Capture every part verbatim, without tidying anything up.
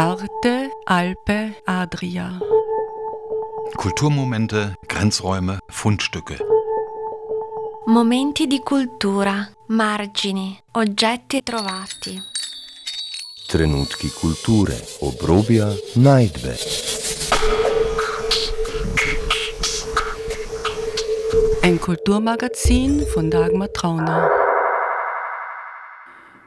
Arte Alpe Adria. Kulturmomente, Grenzräume, Fundstücke. Momenti di cultura, margini, oggetti trovati. Trenutki kulture, obrobja, najdbe. Ein Kulturmagazin von Dagmar Travner.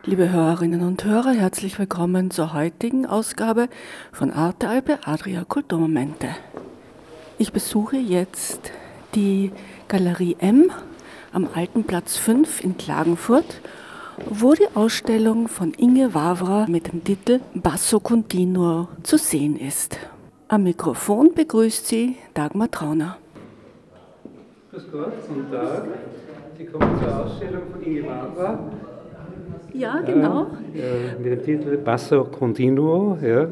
Liebe Hörerinnen und Hörer, herzlich willkommen zur heutigen Ausgabe von Arte Alpe Adria Kulturmomente. Ich besuche jetzt die Galerie M am Alten Platz fünf in Klagenfurt, wo die Ausstellung von Inge Vavra mit dem Titel Basso Continuo zu sehen ist. Am Mikrofon begrüßt sie Dagmar Travner. Grüß Gott, guten Tag. Sie kommen zur Ausstellung von Inge Vavra. Ja, genau. Äh, mit dem Titel Basso Continuo, ja.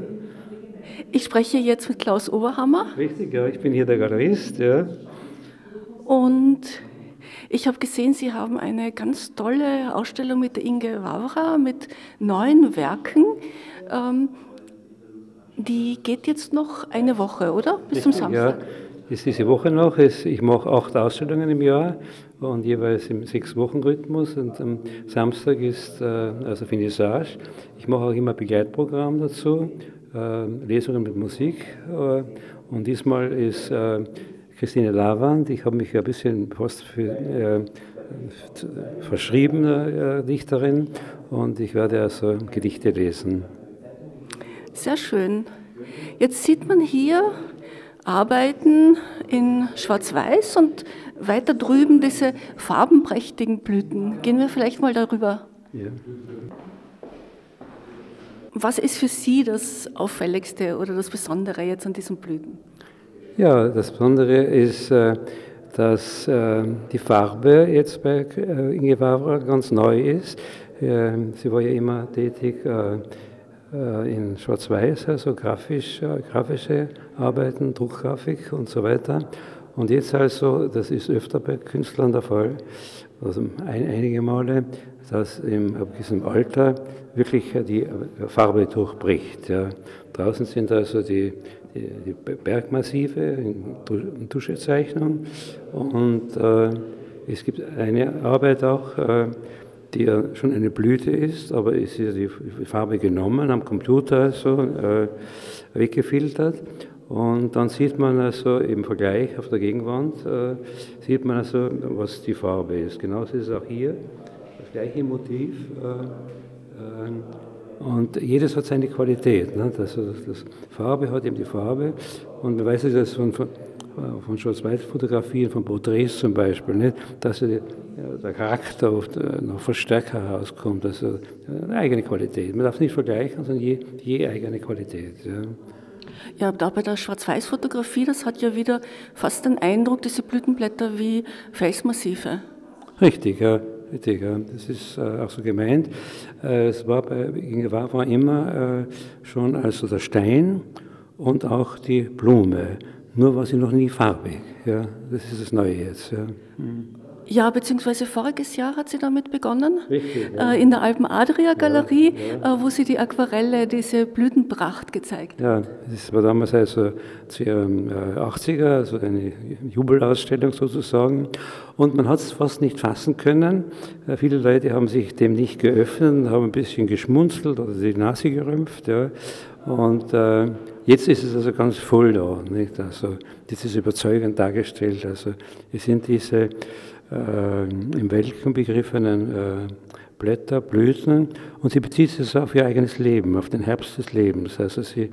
Ich spreche jetzt mit Klaus Oberhammer. Richtig, ja, ich bin hier der Galerist, ja. Und ich habe gesehen, Sie haben eine ganz tolle Ausstellung mit der Inge Vavra mit neun Werken. Ähm, die geht jetzt noch eine Woche, oder? Bis zum Samstag. Ja, ist diese Woche noch. Ich mache acht Ausstellungen im Jahr und jeweils im Sechs-Wochen-Rhythmus. Und am Samstag ist äh, also Finissage. Ich mache auch immer Begleitprogramm dazu, äh, Lesungen mit Musik. Äh, und diesmal ist Äh, Christine Lavand, ich habe mich ein bisschen fast für äh, verschriebene äh, Dichterin und ich werde also Gedichte lesen. Sehr schön. Jetzt sieht man hier Arbeiten in Schwarz-Weiß und weiter drüben diese farbenprächtigen Blüten. Gehen wir vielleicht mal darüber. Ja. Was ist für Sie das Auffälligste oder das Besondere jetzt an diesen Blüten? Ja, das Besondere ist, dass die Farbe jetzt bei Inge Vavra ganz neu ist. Sie war ja immer tätig in Schwarz-Weiß, also grafisch, grafische Arbeiten, Druckgrafik und so weiter. Und jetzt also, das ist öfter bei Künstlern der Fall, also einige Male, dass im gewissen Alter wirklich die Farbe durchbricht. Ja. Draußen sind also die die Bergmassive in Tuschezeichnung und äh, es gibt eine Arbeit auch, äh, die ja schon eine Blüte ist, aber es ist ja die Farbe genommen, am Computer so äh, weggefiltert und dann sieht man also im Vergleich auf der Gegenwand, äh, sieht man also, was die Farbe ist. Genauso ist es auch hier, das gleiche Motiv. Äh, äh, Und jedes hat seine Qualität. Ne? Das, das, das Farbe hat eben die Farbe. Und man weiß ja, dass von, von Schwarz-Weiß-Fotografien, von Porträts zum Beispiel, nicht? Dass der, der Charakter oft noch viel stärker herauskommt. Also eine eigene Qualität. Man darf es nicht vergleichen, sondern je, je eigene Qualität. Ja. Ja, da bei der Schwarz-Weiß-Fotografie, das hat ja wieder fast den Eindruck, diese Blütenblätter wie Felsmassive. Richtig, ja. Richtig, ja. Das ist äh, auch so gemeint. Äh, es war bei Inge Vavra immer äh, schon also der Stein und auch die Blume. Nur war sie noch nie farbig. Ja. Das ist das Neue jetzt. Ja, ja, beziehungsweise voriges Jahr hat sie damit begonnen. Richtig, ja. äh, in der Alpen-Adria-Galerie, ja, ja. Äh, wo sie die Aquarelle, diese Blütenpracht gezeigt hat. Ja, das war damals also zu ihrem äh, achtziger, also eine Jubelausstellung sozusagen. Und man hat es fast nicht fassen können. Äh, viele Leute haben sich dem nicht geöffnet, haben ein bisschen geschmunzelt oder die Nase gerümpft. Ja. Und äh, jetzt ist es also ganz voll da. Nicht? Also, das ist überzeugend dargestellt. Also, es sind diese äh, im Welken begriffenen äh, Blätter, Blüten. Und sie bezieht es auf ihr eigenes Leben, auf den Herbst des Lebens. Also sie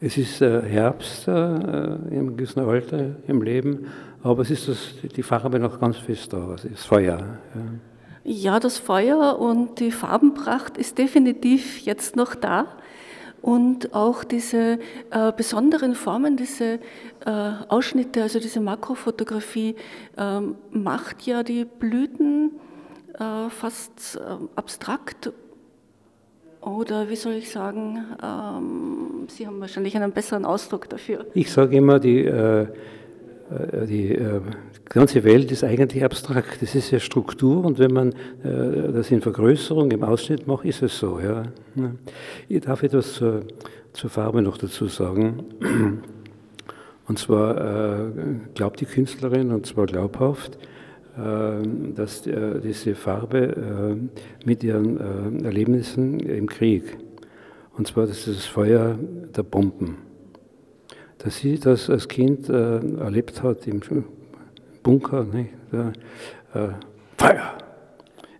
Es ist äh, Herbst äh, im gewissen Alter im Leben, aber es ist das, die Farbe noch ganz fest da, es ist Feuer. Ja. Ja, das Feuer und die Farbenpracht ist definitiv jetzt noch da und auch diese äh, besonderen Formen, diese äh, Ausschnitte, also diese Makrofotografie äh, macht ja die Blüten äh, fast äh, abstrakt. Oder wie soll ich sagen, ähm, Sie haben wahrscheinlich einen besseren Ausdruck dafür. Ich sage immer, die, äh, Die ganze Welt ist eigentlich abstrakt, das ist ja Struktur, und wenn man das in Vergrößerung, im Ausschnitt macht, ist es so. Ja. Ich darf etwas zur, zur Farbe noch dazu sagen. Und zwar glaubt die Künstlerin, und zwar glaubhaft, dass diese Farbe mit ihren Erlebnissen im Krieg, und zwar das ist das Feuer der Bomben, dass sie das als Kind äh, erlebt hat im Bunker, nicht? Da, äh, Feuer!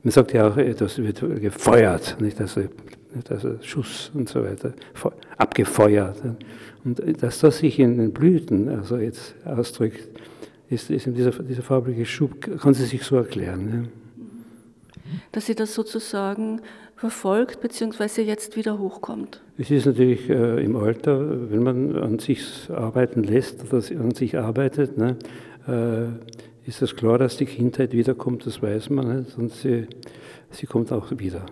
Man sagt ja auch, das wird gefeuert, nicht? Das, das Schuss und so weiter, abgefeuert. Und dass das sich in den Blüten also jetzt ausdrückt, ist, ist in dieser, dieser farbliche Schub, kann sie sich so erklären. Ne? Dass sie das sozusagen verfolgt, beziehungsweise jetzt wieder hochkommt. Es ist natürlich äh, im Alter, wenn man an sich arbeiten lässt, dass an sich arbeitet, ne, äh, ist das klar, dass die Kindheit wiederkommt, das weiß man nicht, und sie, sie kommt auch wieder.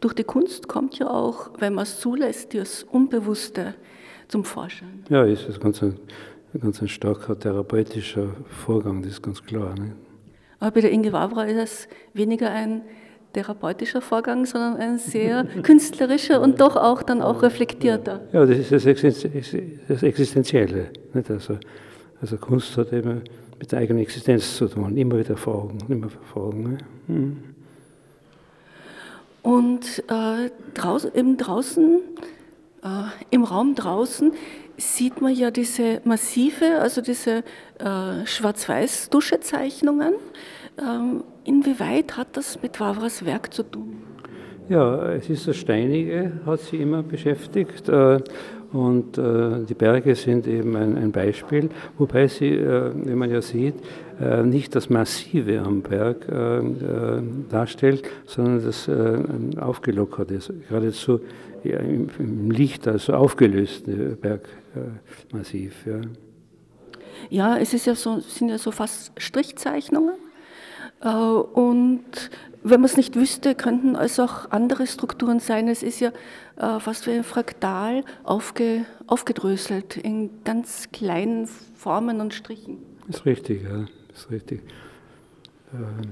Durch die Kunst kommt ja auch, wenn man es zulässt, das Unbewusste zum Vorschein. Ja, ist das ganz ein, ganz ein starker therapeutischer Vorgang, das ist ganz klar. Ne? Aber bei der Inge Vavra ist es weniger ein therapeutischer Vorgang, sondern ein sehr künstlerischer und doch auch dann auch reflektierter. Ja, das ist das Existenzielle. Nicht? Also, also Kunst hat eben mit der eigenen Existenz zu tun, immer wieder vor Augen, immer vor Augen. Ne? Hm. Und äh, draußen, eben draußen, äh, im Raum draußen sieht man ja diese massive, also diese äh, Schwarz-Weiß-Duschezeichnungen. Ähm, Inwieweit hat das mit Vavras Werk zu tun? Ja, es ist das Steinige, hat sie immer beschäftigt, äh, und äh, die Berge sind eben ein, ein Beispiel, wobei sie, äh, wie man ja sieht, äh, nicht das Massive am Berg äh, äh, darstellt, sondern das äh, aufgelockerte, geradezu ja, im, im Licht, also aufgelöste Bergmassiv. Äh, ja, ja, es ist ja so, sind ja so fast Strichzeichnungen. Und wenn man es nicht wüsste, könnten also auch andere Strukturen sein. Es ist ja äh, fast wie ein Fraktal aufge, aufgedröselt in ganz kleinen Formen und Strichen. Das ist richtig, ja. Das ist richtig. Ähm,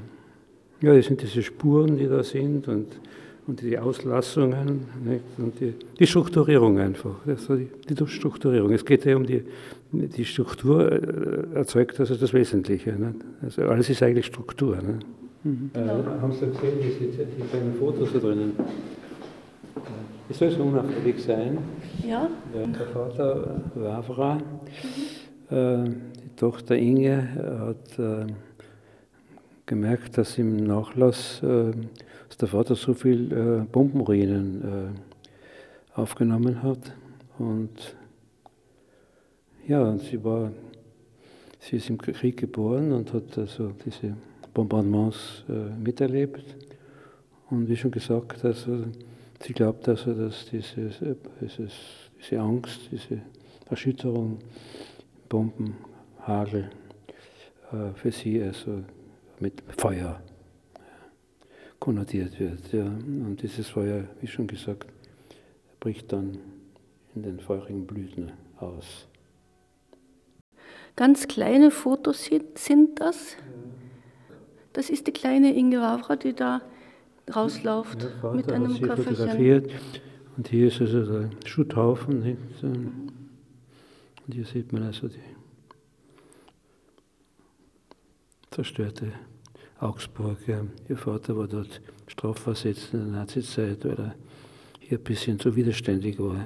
ja, das sind diese Spuren, die da sind, und, und die Auslassungen, nicht? Und die, die Strukturierung einfach. Also die, die Strukturierung. Es geht ja um die... Die Struktur erzeugt also das Wesentliche. Ne? Also alles ist eigentlich Struktur. Ne? Mhm. Äh, haben Sie gesehen, die kleinen Fotos da drinnen? Ich soll so unaufwendig sein. Ja. Ja. Der Vater Vavra, mhm. äh, die Tochter Inge hat äh, gemerkt, dass im Nachlass äh, dass der Vater so viele äh, Bombenruinen äh, aufgenommen hat. Und ja, und sie war, sie ist im Krieg geboren und hat also diese Bombardements äh, miterlebt. Und wie schon gesagt, also, sie glaubt also, dass dieses, äh, dieses, diese Angst, diese Erschütterung, Bomben, Hagel, äh, für sie also mit Feuer konnotiert wird. Ja. Und dieses Feuer, wie schon gesagt, bricht dann in den feurigen Blüten aus. Ganz kleine Fotos sind das. Das ist die kleine Inge Vavra, die da rausläuft mit einem Köfferchen. Und hier ist also der Schutthaufen. Und hier sieht man also die zerstörte Augsburg. Ihr Vater war dort strafversetzt in der Nazizeit, weil er hier ein bisschen zu widerständig war.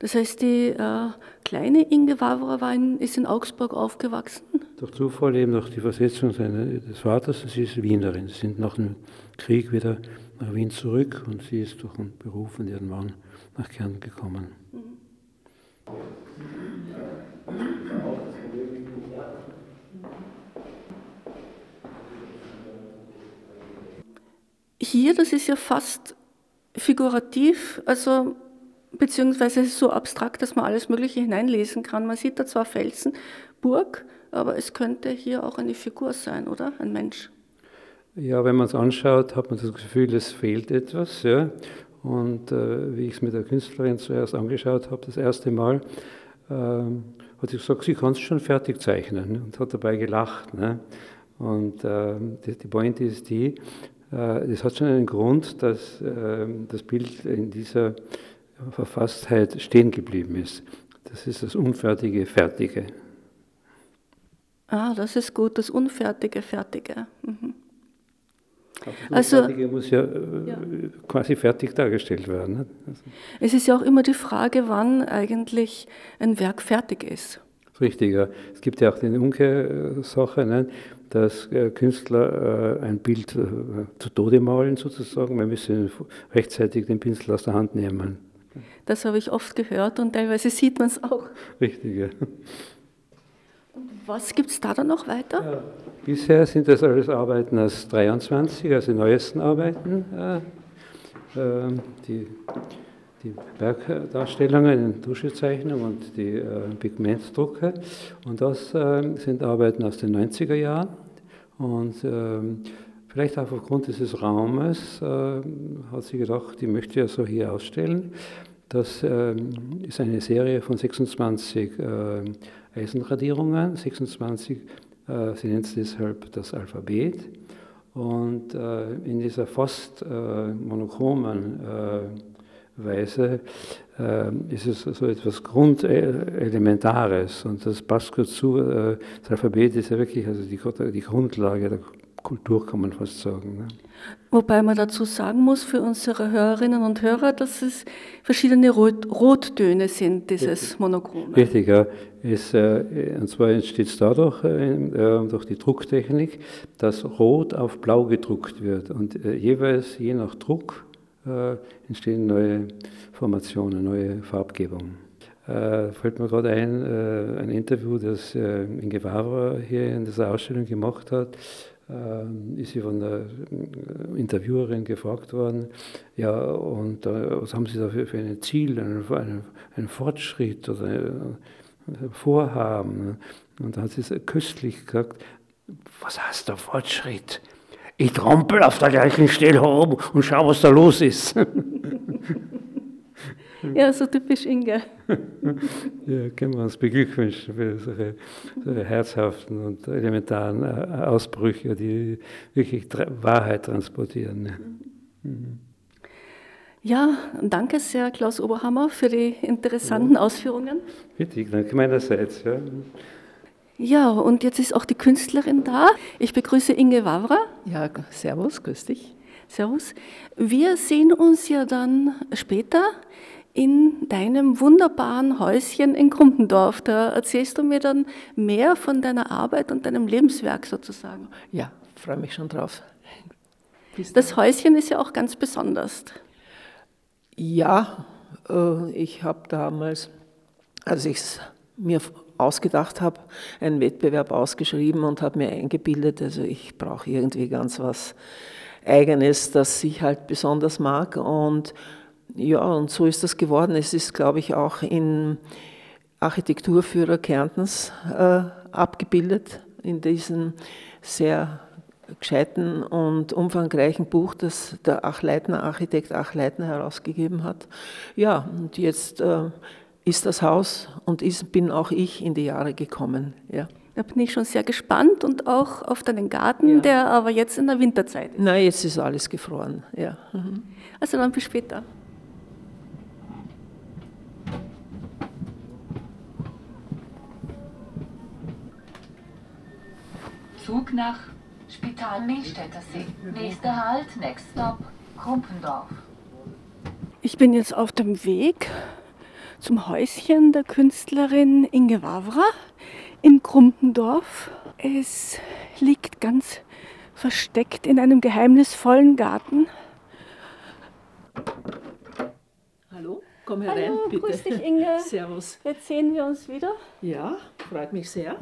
Das heißt, die äh, kleine Inge Vavra war in, ist in Augsburg aufgewachsen? Durch Zufall eben durch die Versetzung seines, des Vaters, sie ist Wienerin. Sie sind nach dem Krieg wieder nach Wien zurück und sie ist durch einen Beruf und ihren Mann nach Kärnten gekommen. Mhm. Hier, das ist ja fast figurativ, also... beziehungsweise es ist so abstrakt, dass man alles Mögliche hineinlesen kann. Man sieht da zwar Felsen, Burg, aber es könnte hier auch eine Figur sein, oder? Ein Mensch. Ja, wenn man es anschaut, hat man das Gefühl, es fehlt etwas. Ja. Und äh, wie ich es mit der Künstlerin zuerst angeschaut habe, das erste Mal, ähm, hat sie gesagt, sie kann es schon fertig zeichnen, ne? Und hat dabei gelacht. Ne? Und äh, die, die Pointe ist die, äh, das hat schon einen Grund, dass äh, das Bild in dieser Verfasstheit stehen geblieben ist. Das ist das unfertige Fertige. Ah, das ist gut, das unfertige Fertige. Mhm. Das Unfertige also, muss ja, äh, ja quasi fertig dargestellt werden. Ne? Also. Es ist ja auch immer die Frage, wann eigentlich ein Werk fertig ist. Richtig, ja. Es gibt ja auch die Umkehrsache, ne? Dass äh, Künstler äh, ein Bild äh, zu Tode malen sozusagen. Wir müssen rechtzeitig den Pinsel aus der Hand nehmen. Das habe ich oft gehört und teilweise sieht man es auch. Richtig, ja. Was gibt es da dann noch weiter? Ja, bisher sind das alles Arbeiten aus dreiundzwanzig, also die neuesten Arbeiten. Äh, äh, die, die Bergdarstellungen, Tuschezeichnung und die äh, Pigmentdrucke. Und das äh, sind Arbeiten aus den neunziger Jahren. Und äh, vielleicht auch aufgrund dieses Raumes äh, hat sie gedacht, die möchte ja so hier ausstellen. Das äh, ist eine Serie von sechsundzwanzig äh, Eisenradierungen, sechsundzwanzig, äh, sie nennt es deshalb das Alphabet. Und äh, in dieser fast äh, monochromen äh, Weise äh, ist es so etwas Grundelementares. Und das passt gut zu, äh, das Alphabet ist ja wirklich also die, die Grundlage der Kultur, kann man fast sagen. Ne? Wobei man dazu sagen muss, für unsere Hörerinnen und Hörer, dass es verschiedene Rot- Rottöne sind, dieses Monochrom. Richtig, ja. Es, äh, und zwar entsteht es dadurch, äh, durch die Drucktechnik, dass Rot auf Blau gedruckt wird. Und äh, jeweils, je nach Druck, äh, entstehen neue Formationen, neue Farbgebungen. Äh, fällt mir gerade ein, äh, ein Interview, das äh, Inge Vavra hier in dieser Ausstellung gemacht hat. Ähm, ist sie von der Interviewerin gefragt worden, ja, und äh, was haben Sie da für, für ein Ziel, einen, einen, einen Fortschritt oder ein, ein Vorhaben? Und dann hat sie köstlich gesagt, was heißt der Fortschritt? Ich trampel auf der gleichen Stelle herum und schau, was da los ist. Ja, so typisch Inge. Ja, können wir uns beglückwünschen für solche, solche herzhaften und elementaren Ausbrüche, die wirklich Wahrheit transportieren. Ja, danke sehr, Klaus Oberhammer, für die interessanten ja. Ausführungen. Bitte, danke meinerseits. Ja. Ja, und jetzt ist auch die Künstlerin da. Ich begrüße Inge Vavra. Ja, servus, grüß dich. Servus. Wir sehen uns ja dann später in deinem wunderbaren Häuschen in Krumpendorf. Da erzählst du mir dann mehr von deiner Arbeit und deinem Lebenswerk sozusagen. Ja, freue mich schon drauf. Bis das dann. Häuschen ist ja auch ganz besonders. Ja, ich habe damals, als ich es mir ausgedacht habe, einen Wettbewerb ausgeschrieben und habe mir eingebildet, also ich brauche irgendwie ganz was Eigenes, das ich halt besonders mag. Und ja, und so ist das geworden. Es ist, glaube ich, auch in Architekturführer Kärntens äh, abgebildet, in diesem sehr gescheiten und umfangreichen Buch, das der Achleitner, Architekt Achleitner herausgegeben hat. Ja, und jetzt äh, ist das Haus und ist, bin auch ich in die Jahre gekommen. Ja. Da bin ich schon sehr gespannt und auch auf deinen Garten, ja. Der aber jetzt in der Winterzeit ist. Nein, jetzt ist alles gefroren. Ja. Mhm. Also dann bis später. Zug nach Spitalmillstädtersee. Nächster Halt, next stop, Krumpendorf. Ich bin jetzt auf dem Weg zum Häuschen der Künstlerin Inge Vavra in Krumpendorf. Es liegt ganz versteckt in einem geheimnisvollen Garten. Hallo, komm herein, Hallo, bitte. Grüß dich, Inge. Servus. Jetzt sehen wir uns wieder. Ja, freut mich sehr.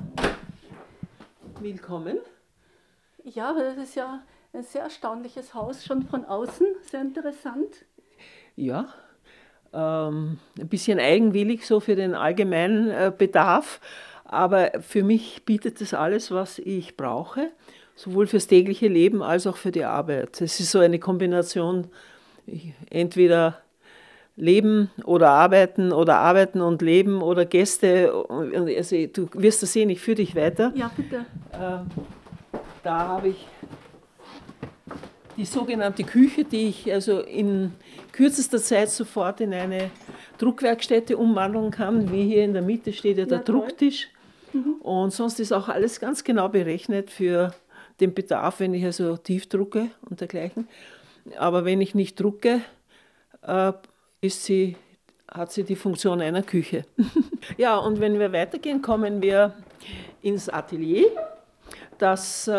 Willkommen. Ja, das ist ja ein sehr erstaunliches Haus, schon von außen, sehr interessant. Ja. Ein bisschen eigenwillig so für den allgemeinen Bedarf, aber für mich bietet das alles, was ich brauche, sowohl fürs tägliche Leben als auch für die Arbeit. Es ist so eine Kombination, entweder leben oder arbeiten oder arbeiten und leben oder Gäste, also du wirst das sehen, ich führe dich weiter. Ja, bitte. Da habe ich die sogenannte Küche, die ich also in kürzester Zeit sofort in eine Druckwerkstätte umwandeln kann. Wie hier in der Mitte steht ja der ja, Drucktisch. Mhm. Und sonst ist auch alles ganz genau berechnet für den Bedarf, wenn ich also tief drucke und dergleichen. Aber wenn ich nicht drucke, ist sie, hat sie die Funktion einer Küche. Ja, und wenn wir weitergehen, kommen wir ins Atelier, das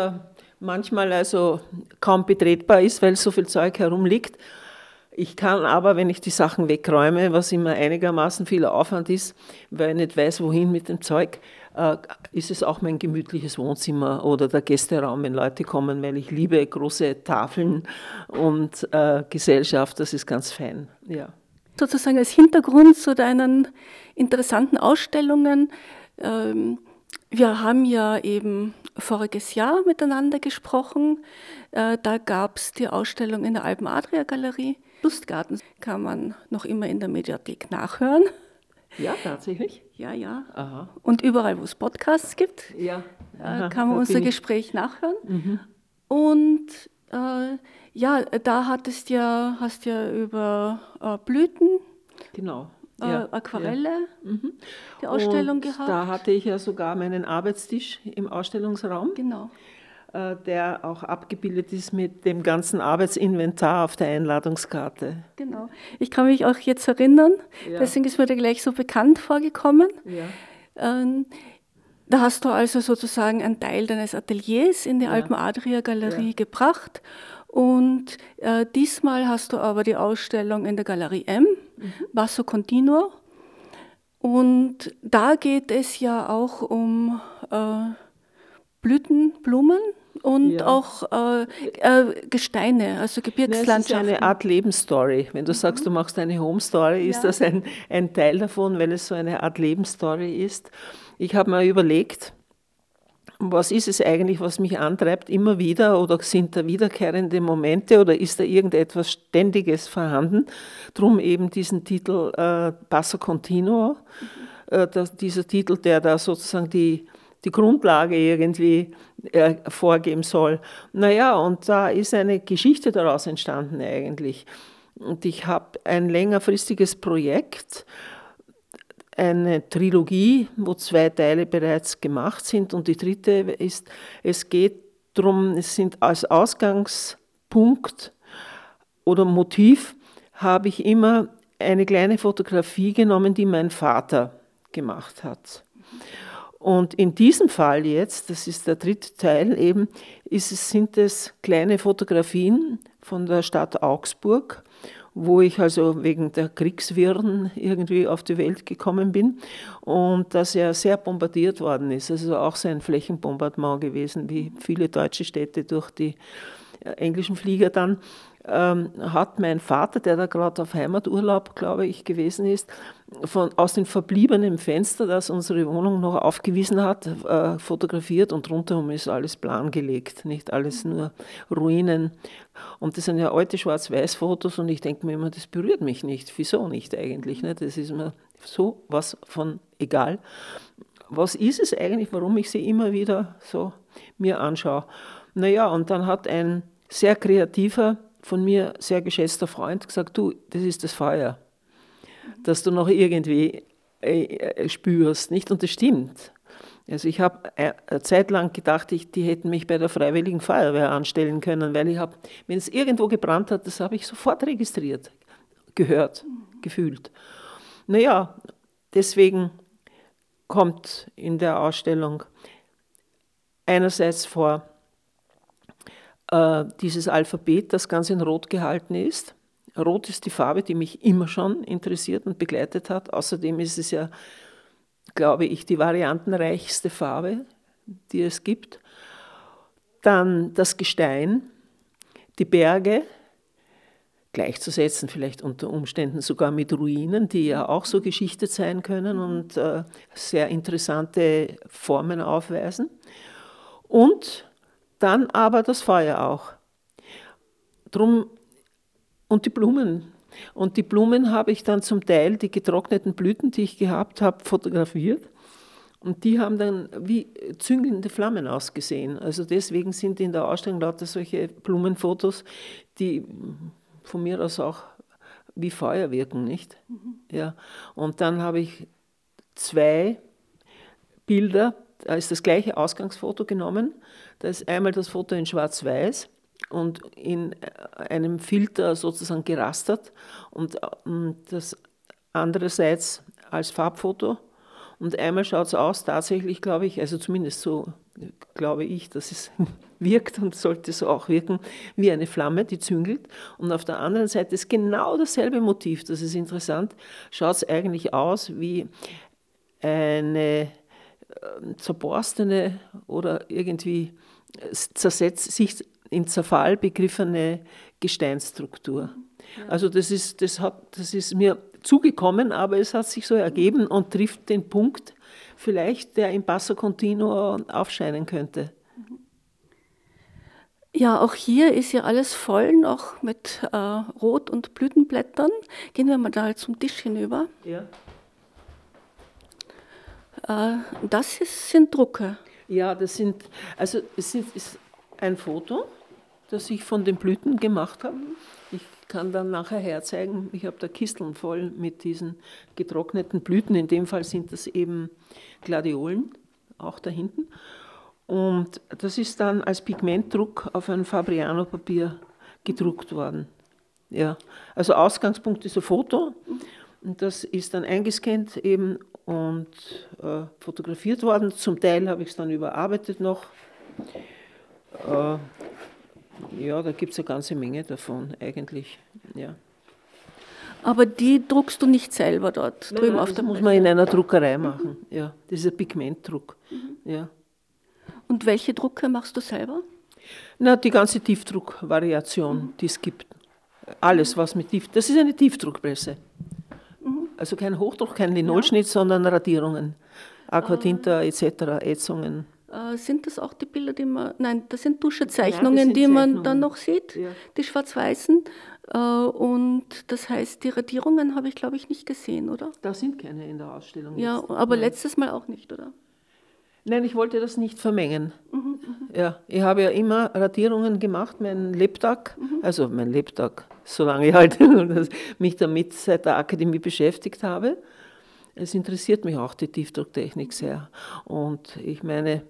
manchmal also kaum betretbar ist, weil so viel Zeug herumliegt. Ich kann aber, wenn ich die Sachen wegräume, was immer einigermaßen viel Aufwand ist, weil ich nicht weiß, wohin mit dem Zeug, ist es auch mein gemütliches Wohnzimmer oder der Gästeraum, wenn Leute kommen, weil ich liebe große Tafeln und äh, Gesellschaft, das ist ganz fein. Ja. Sozusagen als Hintergrund zu deinen interessanten Ausstellungen, ähm, wir haben ja eben voriges Jahr miteinander gesprochen, äh, da gab es die Ausstellung in der Alpen-Adria-Galerie. Lustgarten kann man noch immer in der Mediathek nachhören. Ja, tatsächlich. Ja, ja. Aha. Und überall, wo es Podcasts gibt, ja. Aha, kann man unser Gespräch nachhören. Mhm. Und äh, ja, da hattest ja, hast du ja über äh, Blüten, genau. Ja. Äh, Aquarelle, ja. Mhm. Die Ausstellung und gehabt. Da hatte ich ja sogar meinen Arbeitstisch im Ausstellungsraum. Genau. Der auch abgebildet ist mit dem ganzen Arbeitsinventar auf der Einladungskarte. Genau. Ich kann mich auch jetzt erinnern, ja. Deswegen ist mir der gleich so bekannt vorgekommen. Ja. Ähm, da hast du also sozusagen einen Teil deines Ateliers in die ja. Alpen-Adria-Galerie ja. gebracht und äh, diesmal hast du aber die Ausstellung in der Galerie M, mhm. Basso Continuo, und da geht es ja auch um äh, Blüten, Blumen und ja. auch äh, äh, Gesteine, also Gebirgslandschaften. Das ist eine Art Lebensstory. Wenn du sagst, du machst eine Home-Story, ja. ist das ein, ein Teil davon, weil es so eine Art Lebensstory ist. Ich habe mir überlegt, was ist es eigentlich, was mich antreibt immer wieder, oder sind da wiederkehrende Momente oder ist da irgendetwas Ständiges vorhanden? Drum eben diesen Titel äh, Basso Continuo, mhm. äh, das, dieser Titel, der da sozusagen die die Grundlage irgendwie äh, vorgeben soll. Naja, und da ist eine Geschichte daraus entstanden eigentlich. Und ich habe ein längerfristiges Projekt, eine Trilogie, wo zwei Teile bereits gemacht sind und die dritte ist, es geht darum, es sind als Ausgangspunkt oder Motiv habe ich immer eine kleine Fotografie genommen, die mein Vater gemacht hat. Und in diesem Fall jetzt, das ist der dritte Teil eben, ist es, sind es kleine Fotografien von der Stadt Augsburg, wo ich also wegen der Kriegswirren irgendwie auf die Welt gekommen bin und dass er sehr bombardiert worden ist. Also auch so ein Flächenbombardement gewesen, wie viele deutsche Städte durch die englischen Flieger dann, ähm, hat mein Vater, der da gerade auf Heimaturlaub, glaube ich, gewesen ist, von, aus dem verbliebenen Fenster, das unsere Wohnung noch aufgewiesen hat, äh, fotografiert und rundherum ist alles plan gelegt, nicht alles nur Ruinen. Und das sind ja alte Schwarz-Weiß-Fotos und ich denke mir immer, das berührt mich nicht. Wieso nicht eigentlich? Ne? Das ist mir so was von egal. Was ist es eigentlich, warum ich sie immer wieder so mir anschaue? Naja, und dann hat ein sehr kreativer, von mir sehr geschätzter Freund gesagt, du, das ist das Feuer, das du noch irgendwie äh, spürst, nicht? Und das stimmt. Also ich habe eine Zeit lang gedacht, ich, die hätten mich bei der Freiwilligen Feuerwehr anstellen können, weil ich habe, wenn es irgendwo gebrannt hat, das habe ich sofort registriert, gehört, gefühlt. Naja, deswegen kommt in der Ausstellung einerseits vor, dieses Alphabet, das ganz in Rot gehalten ist. Rot ist die Farbe, die mich immer schon interessiert und begleitet hat. Außerdem ist es ja, glaube ich, die variantenreichste Farbe, die es gibt. Dann das Gestein, die Berge, gleichzusetzen vielleicht unter Umständen sogar mit Ruinen, die ja auch so geschichtet sein können und äh, sehr interessante Formen aufweisen. Und dann aber das Feuer auch. Drum, und die Blumen. Und die Blumen habe ich dann zum Teil, die getrockneten Blüten, die ich gehabt habe, fotografiert. Und die haben dann wie züngelnde Flammen ausgesehen. Also deswegen sind in der Ausstellung lauter solche Blumenfotos, die von mir aus auch wie Feuer wirken, nicht? Mhm. Ja. Und dann habe ich zwei Bilder, da ist das gleiche Ausgangsfoto genommen. Da ist einmal das Foto in schwarz-weiß und in einem Filter sozusagen gerastert und das andererseits als Farbfoto. Und einmal schaut es aus, tatsächlich glaube ich, also zumindest so glaube ich, dass es wirkt und sollte so auch wirken, wie eine Flamme, die züngelt. Und auf der anderen Seite ist genau dasselbe Motiv, das ist interessant, schaut es eigentlich aus wie eine zerborstene oder irgendwie zersetzt, sich in Zerfall begriffene Gesteinsstruktur. Ja. Also das ist, das hat, das ist mir zugekommen, aber es hat sich so ergeben und trifft den Punkt, vielleicht, der im Basso Continuo aufscheinen könnte. Ja, auch hier ist ja alles voll noch mit äh, Rot- und Blütenblättern. Gehen wir mal da zum Tisch hinüber. Ja. Äh, das ist, sind Drucke. Ja, das sind, also es ist, ist ein Foto, das ich von den Blüten gemacht habe. Ich kann dann nachher herzeigen, ich habe da Kisteln voll mit diesen getrockneten Blüten. In dem Fall sind das eben Gladiolen, auch da hinten. Und das ist dann als Pigmentdruck auf ein Fabriano-Papier gedruckt worden. Ja. Also Ausgangspunkt ist ein Foto. Und das ist dann eingescannt eben und äh, fotografiert worden. Zum Teil habe ich es dann überarbeitet noch. Äh, Ja, da gibt es eine ganze Menge davon eigentlich, ja. Aber die druckst du nicht selber dort nein, drüben nein, auf der das muss man in einer Druckerei machen, mhm. ja. Das ist ein Pigmentdruck, mhm. ja. Und welche Drucke machst du selber? Na, die ganze Tiefdruckvariation, mhm. die es gibt. Alles, was mit Tiefdruck, das ist eine Tiefdruckpresse. Mhm. Also kein Hochdruck, kein Linolschnitt, ja. sondern Radierungen, Aquatinta ähm. et cetera, Ätzungen. Sind das auch die Bilder, die man, nein, das sind Tuschezeichnungen, ja, das sind die man Zeichnungen. Dann noch sieht, ja. die schwarz-weißen. Und das heißt, die Radierungen habe ich, glaube ich, nicht gesehen, oder? Da sind keine in der Ausstellung. Ja, jetzt. aber nein. letztes Mal auch nicht, oder? Nein, ich wollte das nicht vermengen. Mhm, ja, ich habe ja immer Radierungen gemacht, mein Lebtag, mhm. also mein Lebtag, solange ich halt mich damit seit der Akademie beschäftigt habe. Es interessiert mich auch die Tiefdrucktechnik sehr. Und ich meine,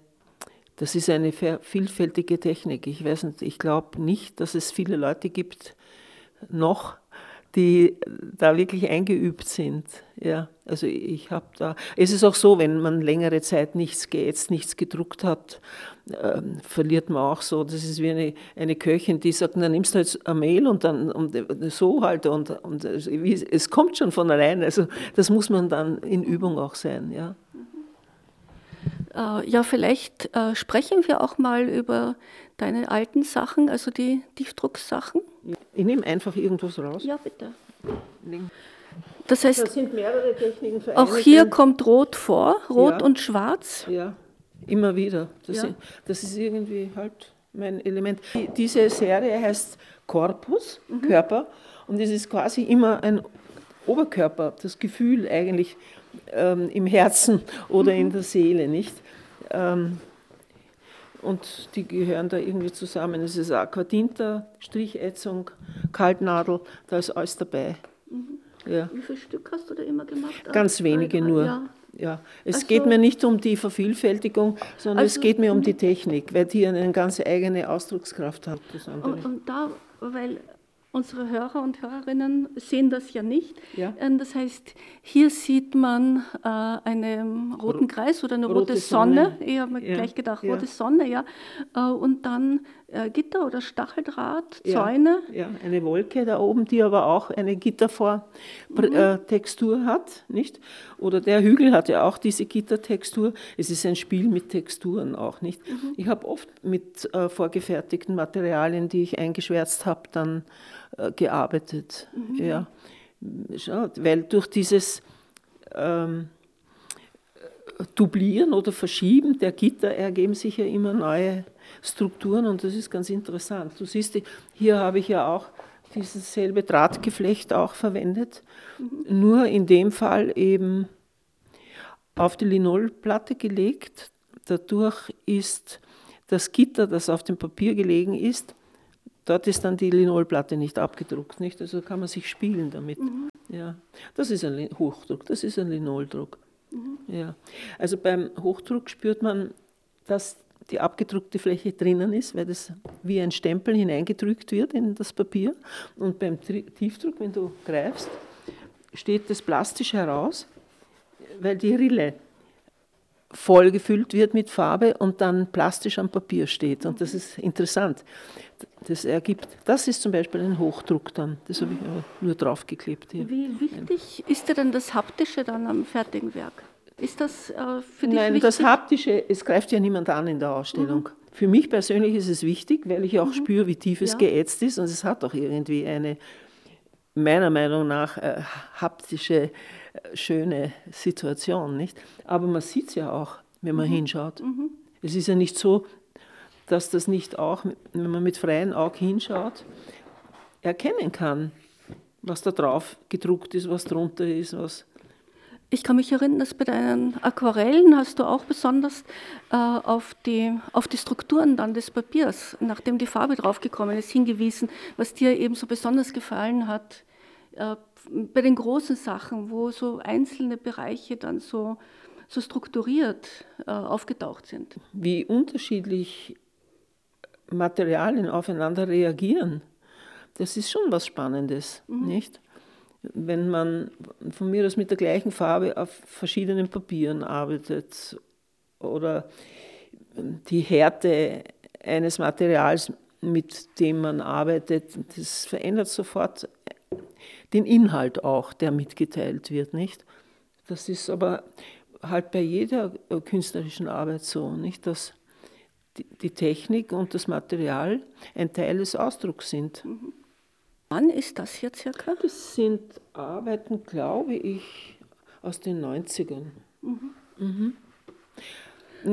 das ist eine vielfältige Technik. Ich weiß nicht, ich glaube nicht, dass es viele Leute gibt, noch, die da wirklich eingeübt sind. Ja, also ich habe da. Es ist auch so, wenn man längere Zeit nichts geätzt, nichts gedruckt hat, äh, verliert man auch so. Das ist wie eine, eine Köchin, die sagt: Na, nimmst du jetzt ein Mehl und dann und so halt und, und es kommt schon von allein. Also das muss man dann in Übung auch sein, ja. Ja, vielleicht äh, sprechen wir auch mal über deine alten Sachen, also die Tiefdrucksachen. Ich nehme einfach irgendwas raus. Ja, bitte. Das heißt, das sind mehrere Techniken vereinigt. Auch hier kommt Rot vor, Rot ja. und Schwarz. Ja, immer wieder. Das, ja. ist, das ist irgendwie halt mein Element. Die, diese Serie heißt Corpus, mhm. Körper, und es ist quasi immer ein Oberkörper, das Gefühl eigentlich ähm, im Herzen oder mhm. in der Seele, nicht? Ähm, und die gehören da irgendwie zusammen. Es ist Aquatinta, Strichätzung, Kaltnadel, da ist alles dabei. Mhm. Ja. Wie viele Stück hast du da immer gemacht? Ganz wenige nur. Ja. Ja. Es also, geht mir nicht um die Vervielfältigung, sondern also, es geht mir um die Technik, weil die eine ganz eigene Ausdruckskraft hat. Und, und da, weil... Unsere Hörer und Hörerinnen sehen das ja nicht. Ja. Das heißt, hier sieht man äh, einen roten Kreis oder eine rote, rote Sonne. Sonne. Ich habe mir ja. gleich gedacht, ja. rote Sonne, ja. Äh, und dann äh, Gitter oder Stacheldraht, ja. Zäune. Ja, eine Wolke da oben, die aber auch eine Gittervortextur mhm. äh, hat, nicht? Oder der Hügel hat ja auch diese Gittertextur. Es ist ein Spiel mit Texturen auch, nicht? Mhm. Ich habe oft mit äh, vorgefertigten Materialien, die ich eingeschwärzt habe, dann gearbeitet, mhm. ja. Schaut, weil durch dieses ähm, Dublieren oder Verschieben der Gitter ergeben sich ja immer neue Strukturen und das ist ganz interessant. Du siehst, hier habe ich ja auch dieses selbe Drahtgeflecht auch verwendet, mhm. nur in dem Fall eben auf die Linolplatte gelegt. Dadurch ist das Gitter, das auf dem Papier gelegen ist, dort ist dann die Linolplatte nicht abgedruckt, nicht? Also kann man sich spielen damit. Mhm. Ja. Das ist ein Hochdruck, das ist ein Linoldruck. Mhm. Ja. Also beim Hochdruck spürt man, dass die abgedruckte Fläche drinnen ist, weil das wie ein Stempel hineingedrückt wird in das Papier. Und beim Tiefdruck, wenn du greifst, steht das plastisch heraus, weil die Rille vollgefüllt wird mit Farbe und dann plastisch am Papier steht. Und das ist interessant. Das ergibt, das ist zum Beispiel ein Hochdruck dann. Das habe ich aber nur draufgeklebt hier. Wie wichtig ist dir denn das Haptische dann am fertigen Werk? Ist das äh, für dich Nein, wichtig? Das Haptische, es greift ja niemand an in der Ausstellung. Mhm. Für mich persönlich ist es wichtig, weil ich auch mhm. spüre, wie tief es ja. geätzt ist. Und es hat auch irgendwie eine, meiner Meinung nach, äh, haptische, äh, schöne Situation, nicht? Aber man sieht es ja auch, wenn man mhm. hinschaut. Mhm. Es ist ja nicht so, dass das nicht auch, wenn man mit freiem Auge hinschaut, erkennen kann, was da drauf gedruckt ist, was drunter ist, was... Ich kann mich erinnern, dass bei deinen Aquarellen hast du auch besonders äh, auf, die, auf die Strukturen dann des Papiers, nachdem die Farbe draufgekommen ist, hingewiesen, was dir eben so besonders gefallen hat. Äh, bei den großen Sachen, wo so einzelne Bereiche dann so, so strukturiert äh, aufgetaucht sind. Wie unterschiedlich Materialien aufeinander reagieren, das ist schon was Spannendes, mhm. nicht? Wenn man von mir aus mit der gleichen Farbe auf verschiedenen Papieren arbeitet oder die Härte eines Materials, mit dem man arbeitet, das verändert sofort den Inhalt auch, der mitgeteilt wird, nicht? Das ist aber halt bei jeder künstlerischen Arbeit so, nicht? Dass die Technik und das Material ein Teil des Ausdrucks sind. Mhm. Wann ist das hier circa? Das sind Arbeiten, glaube ich, aus den neunzigern. Mhm. Mhm.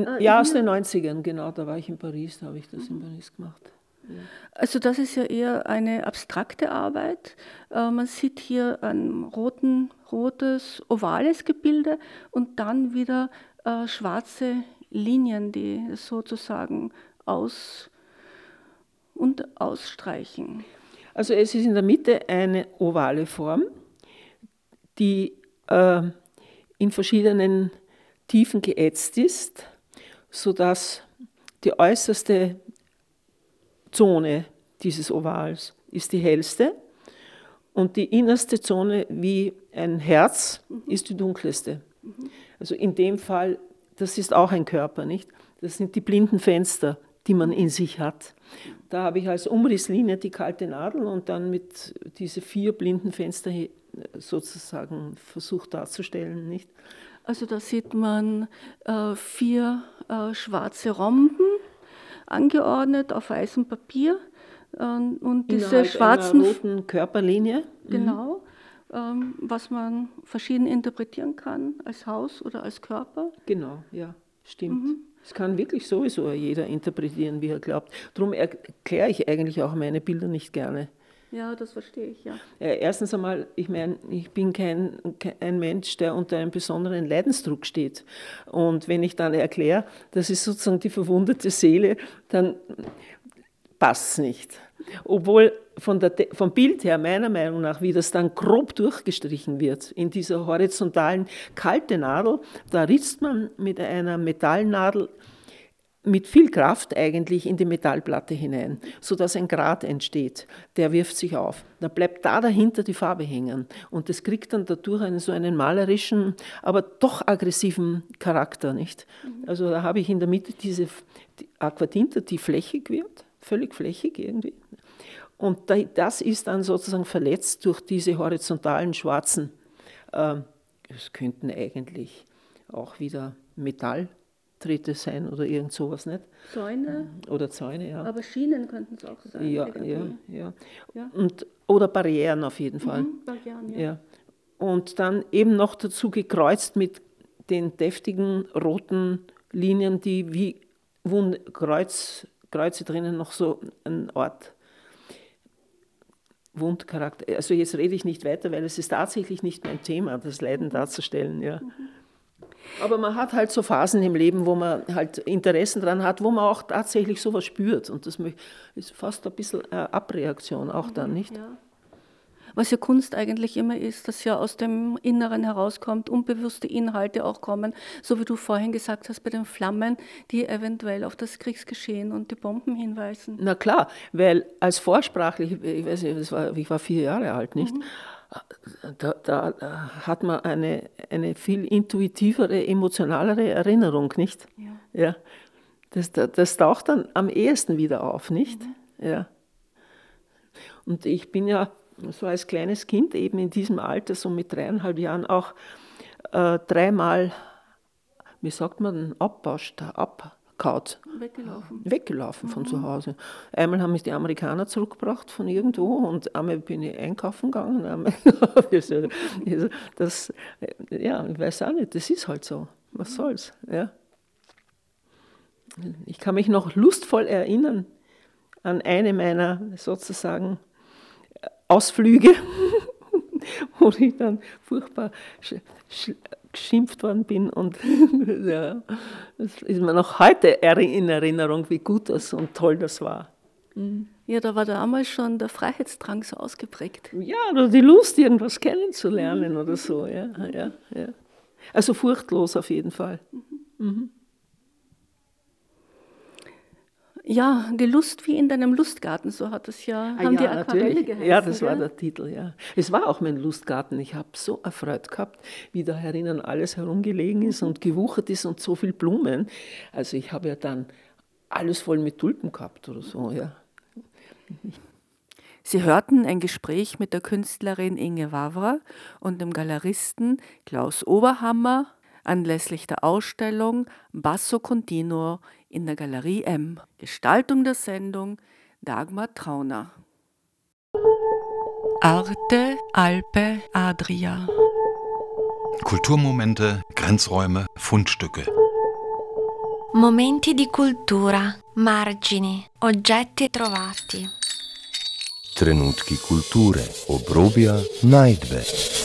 Äh, ja, aus den neunzigern, genau. Da war ich in Paris, da habe ich das mhm. in Paris gemacht. Ja. Also das ist ja eher eine abstrakte Arbeit. Äh, man sieht hier ein roten, rotes, ovales Gebilde und dann wieder äh, schwarze Linien, die sozusagen aus- und ausstreichen. Also es ist in der Mitte eine ovale Form, die äh, in verschiedenen Tiefen geätzt ist, sodass die äußerste Zone dieses Ovals ist die hellste und die innerste Zone wie ein Herz mhm. ist die dunkelste. Mhm. Also in dem Fall, das ist auch ein Körper, nicht? Das sind die blinden Fenster, die man in sich hat. Da habe ich als Umrisslinie die kalte Nadel und dann mit diese vier blinden Fenster sozusagen versucht darzustellen, nicht? Also da sieht man äh, vier äh, schwarze Rhomben angeordnet auf weißem Papier äh, und diese Innerhalb schwarzen einer roten Körperlinie. Genau, mhm. ähm, was man verschieden interpretieren kann als Haus oder als Körper. Genau, ja, stimmt. Mhm. Es kann wirklich sowieso jeder interpretieren, wie er glaubt. Darum erkläre ich eigentlich auch meine Bilder nicht gerne. Ja, das verstehe ich, ja. Erstens einmal, ich meine, ich bin kein, kein Mensch, der unter einem besonderen Leidensdruck steht. Und wenn ich dann erkläre, das ist sozusagen die verwundete Seele, dann passt es nicht. Obwohl von der, vom Bild her, meiner Meinung nach, wie das dann grob durchgestrichen wird, in dieser horizontalen kalten Nadel, da ritzt man mit einer Metallnadel mit viel Kraft eigentlich in die Metallplatte hinein, sodass ein Grat entsteht, der wirft sich auf. Da bleibt da dahinter die Farbe hängen und das kriegt dann dadurch einen, so einen malerischen, aber doch aggressiven Charakter, nicht? Also da habe ich in der Mitte diese die Aquatinta, die flächig wird, völlig flächig irgendwie. Und das ist dann sozusagen verletzt durch diese horizontalen schwarzen, es könnten eigentlich auch wieder Metalltritte sein oder irgend sowas, nicht? Zäune. Oder Zäune, ja. Aber Schienen könnten es auch sein. Ja, ja, ja, ja. Und, oder Barrieren auf jeden Fall. Mhm, Barrieren, ja. ja. Und dann eben noch dazu gekreuzt mit den deftigen roten Linien, die wie Wund- Kreuz, Kreuze drinnen noch so einen Ort Wundcharakter, also jetzt rede ich nicht weiter, weil es ist tatsächlich nicht mein Thema, das Leiden darzustellen, ja. Aber man hat halt so Phasen im Leben, wo man halt Interessen dran hat, wo man auch tatsächlich sowas spürt, und das ist fast ein bisschen Abreaktion auch dann, nicht? Ja. Was ja Kunst eigentlich immer ist, dass ja aus dem Inneren herauskommt, unbewusste Inhalte auch kommen, so wie du vorhin gesagt hast, bei den Flammen, die eventuell auf das Kriegsgeschehen und die Bomben hinweisen. Na klar, weil als Vorsprachliche, ich weiß nicht, das war, ich war vier Jahre alt, nicht? Mhm. Da, da hat man eine, eine viel intuitivere, emotionalere Erinnerung, nicht? Ja. Ja. Das, das taucht dann am ehesten wieder auf, nicht? Mhm. Ja. Und ich bin ja so als kleines Kind eben in diesem Alter, so mit dreieinhalb Jahren, auch äh, dreimal, wie sagt man, abbauscht, abkaut. Weggelaufen. Weggelaufen von mhm. zu Hause. Einmal haben mich die Amerikaner zurückgebracht von irgendwo, und einmal bin ich einkaufen gegangen. Einmal das, ja, ich weiß auch nicht, das ist halt so. Was mhm. soll's? Ja. Ich kann mich noch lustvoll erinnern an eine meiner sozusagen Ausflüge, wo ich dann furchtbar sch- sch- geschimpft worden bin, und ja, das ist mir noch heute in Erinnerung, wie gut das und toll das war. Ja, da war damals schon der Freiheitsdrang so ausgeprägt. Ja, oder die Lust, irgendwas kennenzulernen mhm. oder so. Ja, ja, ja. Also furchtlos auf jeden Fall. Mhm. Ja, die Lust wie in deinem Lustgarten, so hat es ja, ah, haben ja, die Aquarelle geheißen. Ja, das gell? War der Titel, ja. Es war auch mein Lustgarten. Ich habe so erfreut gehabt, wie da herinnen alles herumgelegen ist und gewuchert ist und so viel Blumen. Also ich habe ja dann alles voll mit Tulpen gehabt oder so, ja. Sie hörten ein Gespräch mit der Künstlerin Inge Vavra und dem Galeristen Klaus Oberhammer anlässlich der Ausstellung Basso Continuo in der Galerie M. Gestaltung der Sendung Dagmar Travner. Arte Alpe Adria. Kulturmomente, Grenzräume, Fundstücke. Momenti di cultura, margini, oggetti trovati. Trenutki kulture, obrobia, najdbe.